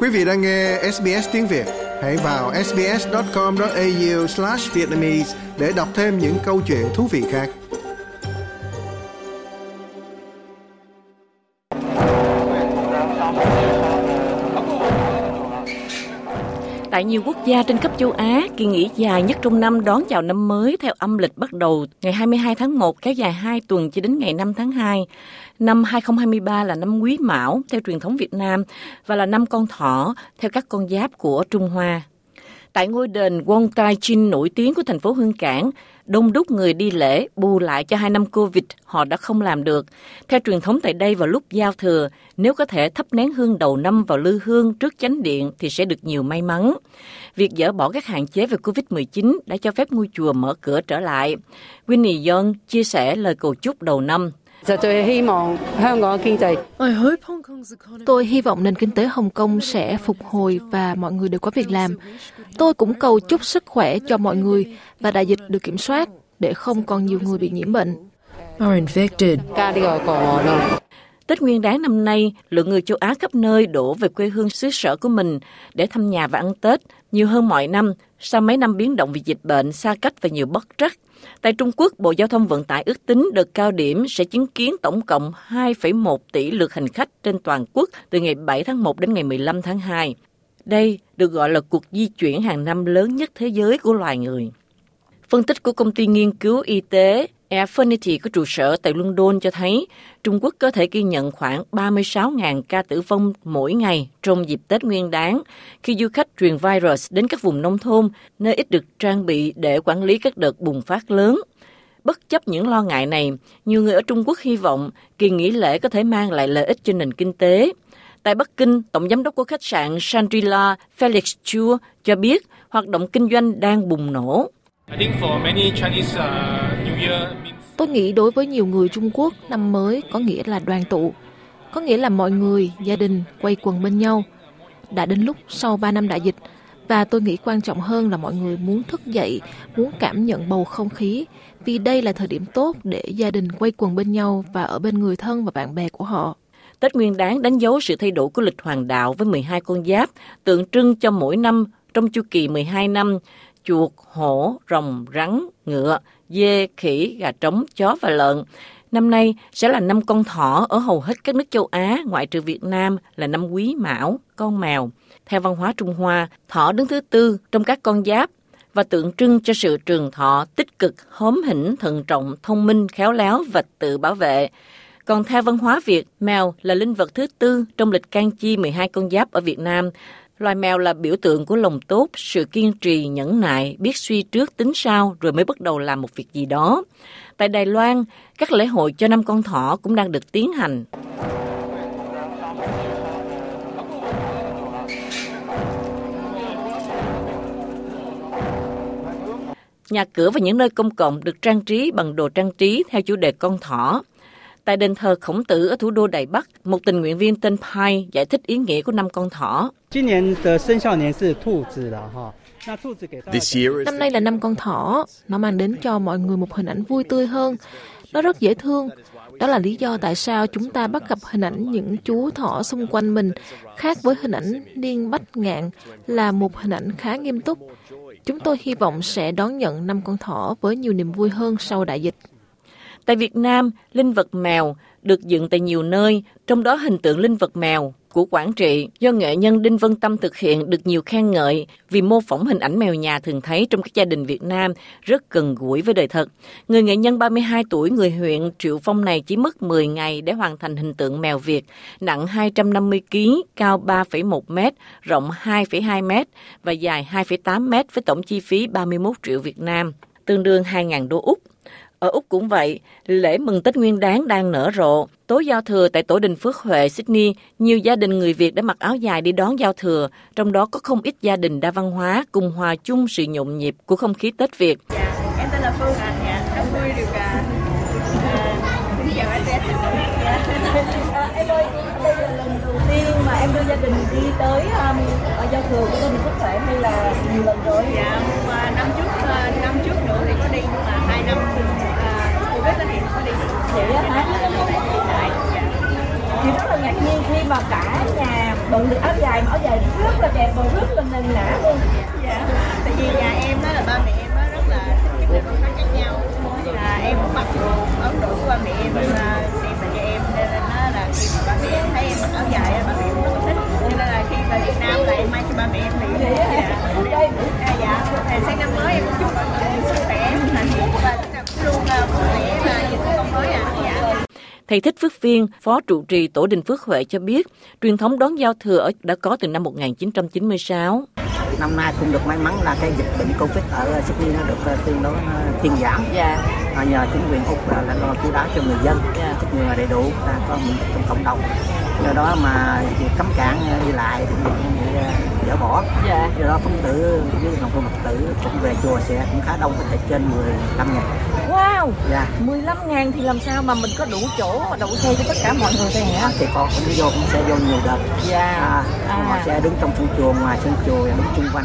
Quý vị đang nghe SBS Tiếng Việt, hãy vào sbs.com.au/vietnamese để đọc thêm những câu chuyện thú vị khác. Tại nhiều quốc gia trên khắp châu Á, kỳ nghỉ dài nhất trong năm đón chào năm mới theo âm lịch bắt đầu ngày 22 tháng 1, kéo dài 2 tuần cho đến ngày 5 tháng 2. Năm 2023 là năm Quý Mão theo truyền thống Việt Nam và là năm con thỏ theo các con giáp của Trung Hoa. Tại ngôi đền Wontaijin nổi tiếng của thành phố Hương Cảng, đông đúc người đi lễ bù lại cho 2 năm Covid họ đã không làm được. Theo truyền thống tại đây vào lúc giao thừa, nếu có thể thắp nén hương đầu năm vào lư hương trước chánh điện thì sẽ được nhiều may mắn. Việc dỡ bỏ các hạn chế về Covid-19 đã cho phép ngôi chùa mở cửa trở lại. Winnie Dân chia sẻ lời cầu chúc đầu năm. Tôi hy vọng nền kinh tế Hồng Kông sẽ phục hồi và mọi người đều có việc làm. Tôi cũng cầu chúc sức khỏe cho mọi người và đại dịch được kiểm soát để không còn nhiều người bị nhiễm bệnh. Tết Nguyên Đán năm nay, lượng người châu Á khắp nơi đổ về quê hương xứ sở của mình để thăm nhà và ăn Tết nhiều hơn mọi năm sau mấy năm biến động vì dịch bệnh, xa cách và nhiều bất trắc. Tại Trung Quốc, Bộ Giao thông Vận tải ước tính đợt cao điểm sẽ chứng kiến tổng cộng 2,1 tỷ lượt hành khách trên toàn quốc từ ngày 7 tháng 1 đến ngày 15 tháng 2. Đây được gọi là cuộc di chuyển hàng năm lớn nhất thế giới của loài người. Phân tích của công ty nghiên cứu y tế Affinity có trụ sở tại London cho thấy Trung Quốc có thể ghi nhận khoảng 36.000 ca tử vong mỗi ngày trong dịp Tết Nguyên Đán khi du khách truyền virus đến các vùng nông thôn, nơi ít được trang bị để quản lý các đợt bùng phát lớn. Bất chấp những lo ngại này, nhiều người ở Trung Quốc hy vọng kỳ nghỉ lễ có thể mang lại lợi ích cho nền kinh tế. Tại Bắc Kinh, Tổng giám đốc của khách sạn Shangri-La Felix Chua cho biết hoạt động kinh doanh đang bùng nổ. Tôi nghĩ đối với nhiều người Trung Quốc, năm mới có nghĩa là đoàn tụ, có nghĩa là mọi người, gia đình quây quần bên nhau. Đã đến lúc sau 3 năm đại dịch, và tôi nghĩ quan trọng hơn là mọi người muốn thức dậy, muốn cảm nhận bầu không khí, vì đây là thời điểm tốt để gia đình quây quần bên nhau và ở bên người thân và bạn bè của họ. Tết Nguyên Đán đánh dấu sự thay đổi của lịch hoàng đạo với 12 con giáp, tượng trưng cho mỗi năm trong chu kỳ 12 năm, chuột, hổ, rồng, rắn, ngựa, dê, khỉ, gà trống, chó và lợn. Năm nay sẽ là năm con thỏ ở hầu hết các nước châu Á, ngoại trừ Việt Nam là năm Quý Mão, con mèo. Theo văn hóa Trung Hoa, thỏ đứng thứ tư trong các con giáp và tượng trưng cho sự trường thọ, tích cực, hóm hỉnh, thận trọng, thông minh, khéo léo và tự bảo vệ. Còn theo văn hóa Việt, mèo là linh vật thứ tư trong lịch can chi 12 con giáp ở Việt Nam. Loài mèo là biểu tượng của lòng tốt, sự kiên trì, nhẫn nại, biết suy trước tính sau rồi mới bắt đầu làm một việc gì đó. Tại Đài Loan, các lễ hội cho năm con thỏ cũng đang được tiến hành. Nhà cửa và những nơi công cộng được trang trí bằng đồ trang trí theo chủ đề con thỏ. Tại đền thờ Khổng Tử ở thủ đô Đài Bắc, một tình nguyện viên tên Pai giải thích ý nghĩa của năm con thỏ. Năm nay là năm con thỏ, nó mang đến cho mọi người một hình ảnh vui tươi hơn. Nó rất dễ thương. Đó là lý do tại sao chúng ta bắt gặp hình ảnh những chú thỏ xung quanh mình, khác với hình ảnh niên bách ngạn là một hình ảnh khá nghiêm túc. Chúng tôi hy vọng sẽ đón nhận năm con thỏ với nhiều niềm vui hơn sau đại dịch. Tại Việt Nam, linh vật mèo được dựng tại nhiều nơi, trong đó hình tượng linh vật mèo của Quảng Trị do nghệ nhân Đinh Văn Tâm thực hiện được nhiều khen ngợi vì mô phỏng hình ảnh mèo nhà thường thấy trong các gia đình Việt Nam rất gần gũi với đời thật. Người nghệ nhân 32 tuổi, người huyện Triệu Phong này chỉ mất 10 ngày để hoàn thành hình tượng mèo Việt, nặng 250 kg, cao 3,1 m, rộng 2,2 m và dài 2,8 m với tổng chi phí 31 triệu Việt Nam, tương đương 2.000 đô Úc. Ở Úc cũng vậy, lễ mừng Tết Nguyên Đán đang nở rộ. Tối giao thừa tại Tổ đình Phước Huệ, Sydney, nhiều gia đình người Việt đã mặc áo dài đi đón giao thừa, trong đó có không ít gia đình đa văn hóa cùng hòa chung sự nhộn nhịp của không khí Tết Việt. Dạ, em tên là Phương Hạnh ạ, rất vui được chào anh em. Em ơi, đây là lần đầu tiên mà em đưa gia đình đi tới ở giao thừa của Tổ đình Phước Huệ hay là nhiều lần rồi? Dạ, năm trước nữa thì có đi, nhưng mà 2 năm chị rất là ngạc nhiên khi mà cả nhà bận được áo dài rất là đẹp và rất là nền nã luôn. Dạ, tại vì nhà em đó là ba mẹ em đó rất là thích cái việc nó khác nhau. Là em cũng mặc đồ Ấn Độ của ba mẹ em là tìm lại cho em, nên là khi mà ba mẹ em thấy em mặc áo dài ba mẹ em rất là thích. Cho nên là khi về Việt Nam lại em may cho ba mẹ em thì dạ, sáng năm mới em cũng chúc mọi người sức khỏe, hạnh phúc và luôn khỏe và những con mới ạ. Thầy Thích Phước Viên, Phó trụ trì Tổ đình Phước Huệ cho biết, truyền thống đón giao thừa đã có từ năm 1996. Năm nay cũng được may mắn là cái dịch bệnh Covid ở Sydney nó được thuyên giảm. Nhờ chính quyền Úc là lo chú đáo cho người dân, thích người đầy đủ, có mình trong cộng đồng. Do đó mà cấm cản đi lại thì bị dỡ bỏ. Do đó phật tử với đồng tu Phật tử cũng về chùa sẽ cũng khá đông, có thể trên 15.000. Wow, 15.000 thì làm sao mà mình có đủ chỗ đậu xe cho tất cả mọi người đây hả? Thì con cũng vô cũng sẽ vô nhiều đợt. Họ sẽ đứng trong sân chùa, ngoài sân chùa đứng chung quanh.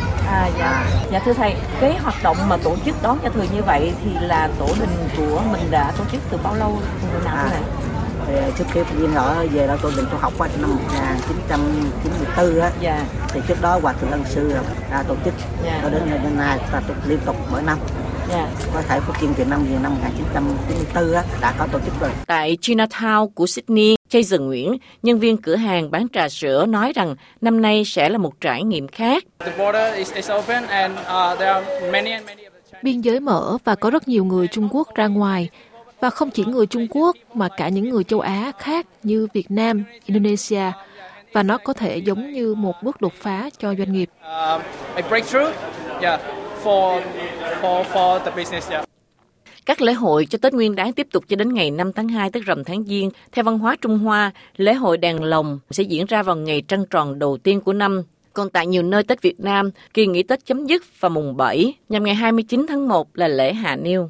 Dạ thưa thầy, cái hoạt động mà tổ chức đón giao thừa như vậy thì là tổ đình của mình đã tổ chức từ bao lâu, từ nào thế này? Trước khi Phước Viên về đó tôi định tôi học qua năm 1994 á, thì trước đó Hòa Thượng Ân Sư tổ chức, cho đến nay ta liên tục mỗi năm. Có thể Phước Viên từ năm 1994 á đã có tổ chức rồi. Tại Chinatown của Sydney, Jason Nguyễn, nhân viên cửa hàng bán trà sữa nói rằng năm nay sẽ là một trải nghiệm khác. Biên giới mở và có rất nhiều người Trung Quốc ra ngoài. Và không chỉ người Trung Quốc mà cả những người châu Á khác như Việt Nam, Indonesia. Và nó có thể giống như một bước đột phá cho doanh nghiệp. Các lễ hội cho Tết Nguyên Đán tiếp tục cho đến ngày 5 tháng 2 tức rằm tháng Giêng. Theo văn hóa Trung Hoa, lễ hội đèn lồng sẽ diễn ra vào ngày trăng tròn đầu tiên của năm. Còn tại nhiều nơi Tết Việt Nam, kỳ nghỉ Tết chấm dứt vào mùng 7, nhằm ngày 29 tháng 1 là lễ Hạ Niêu.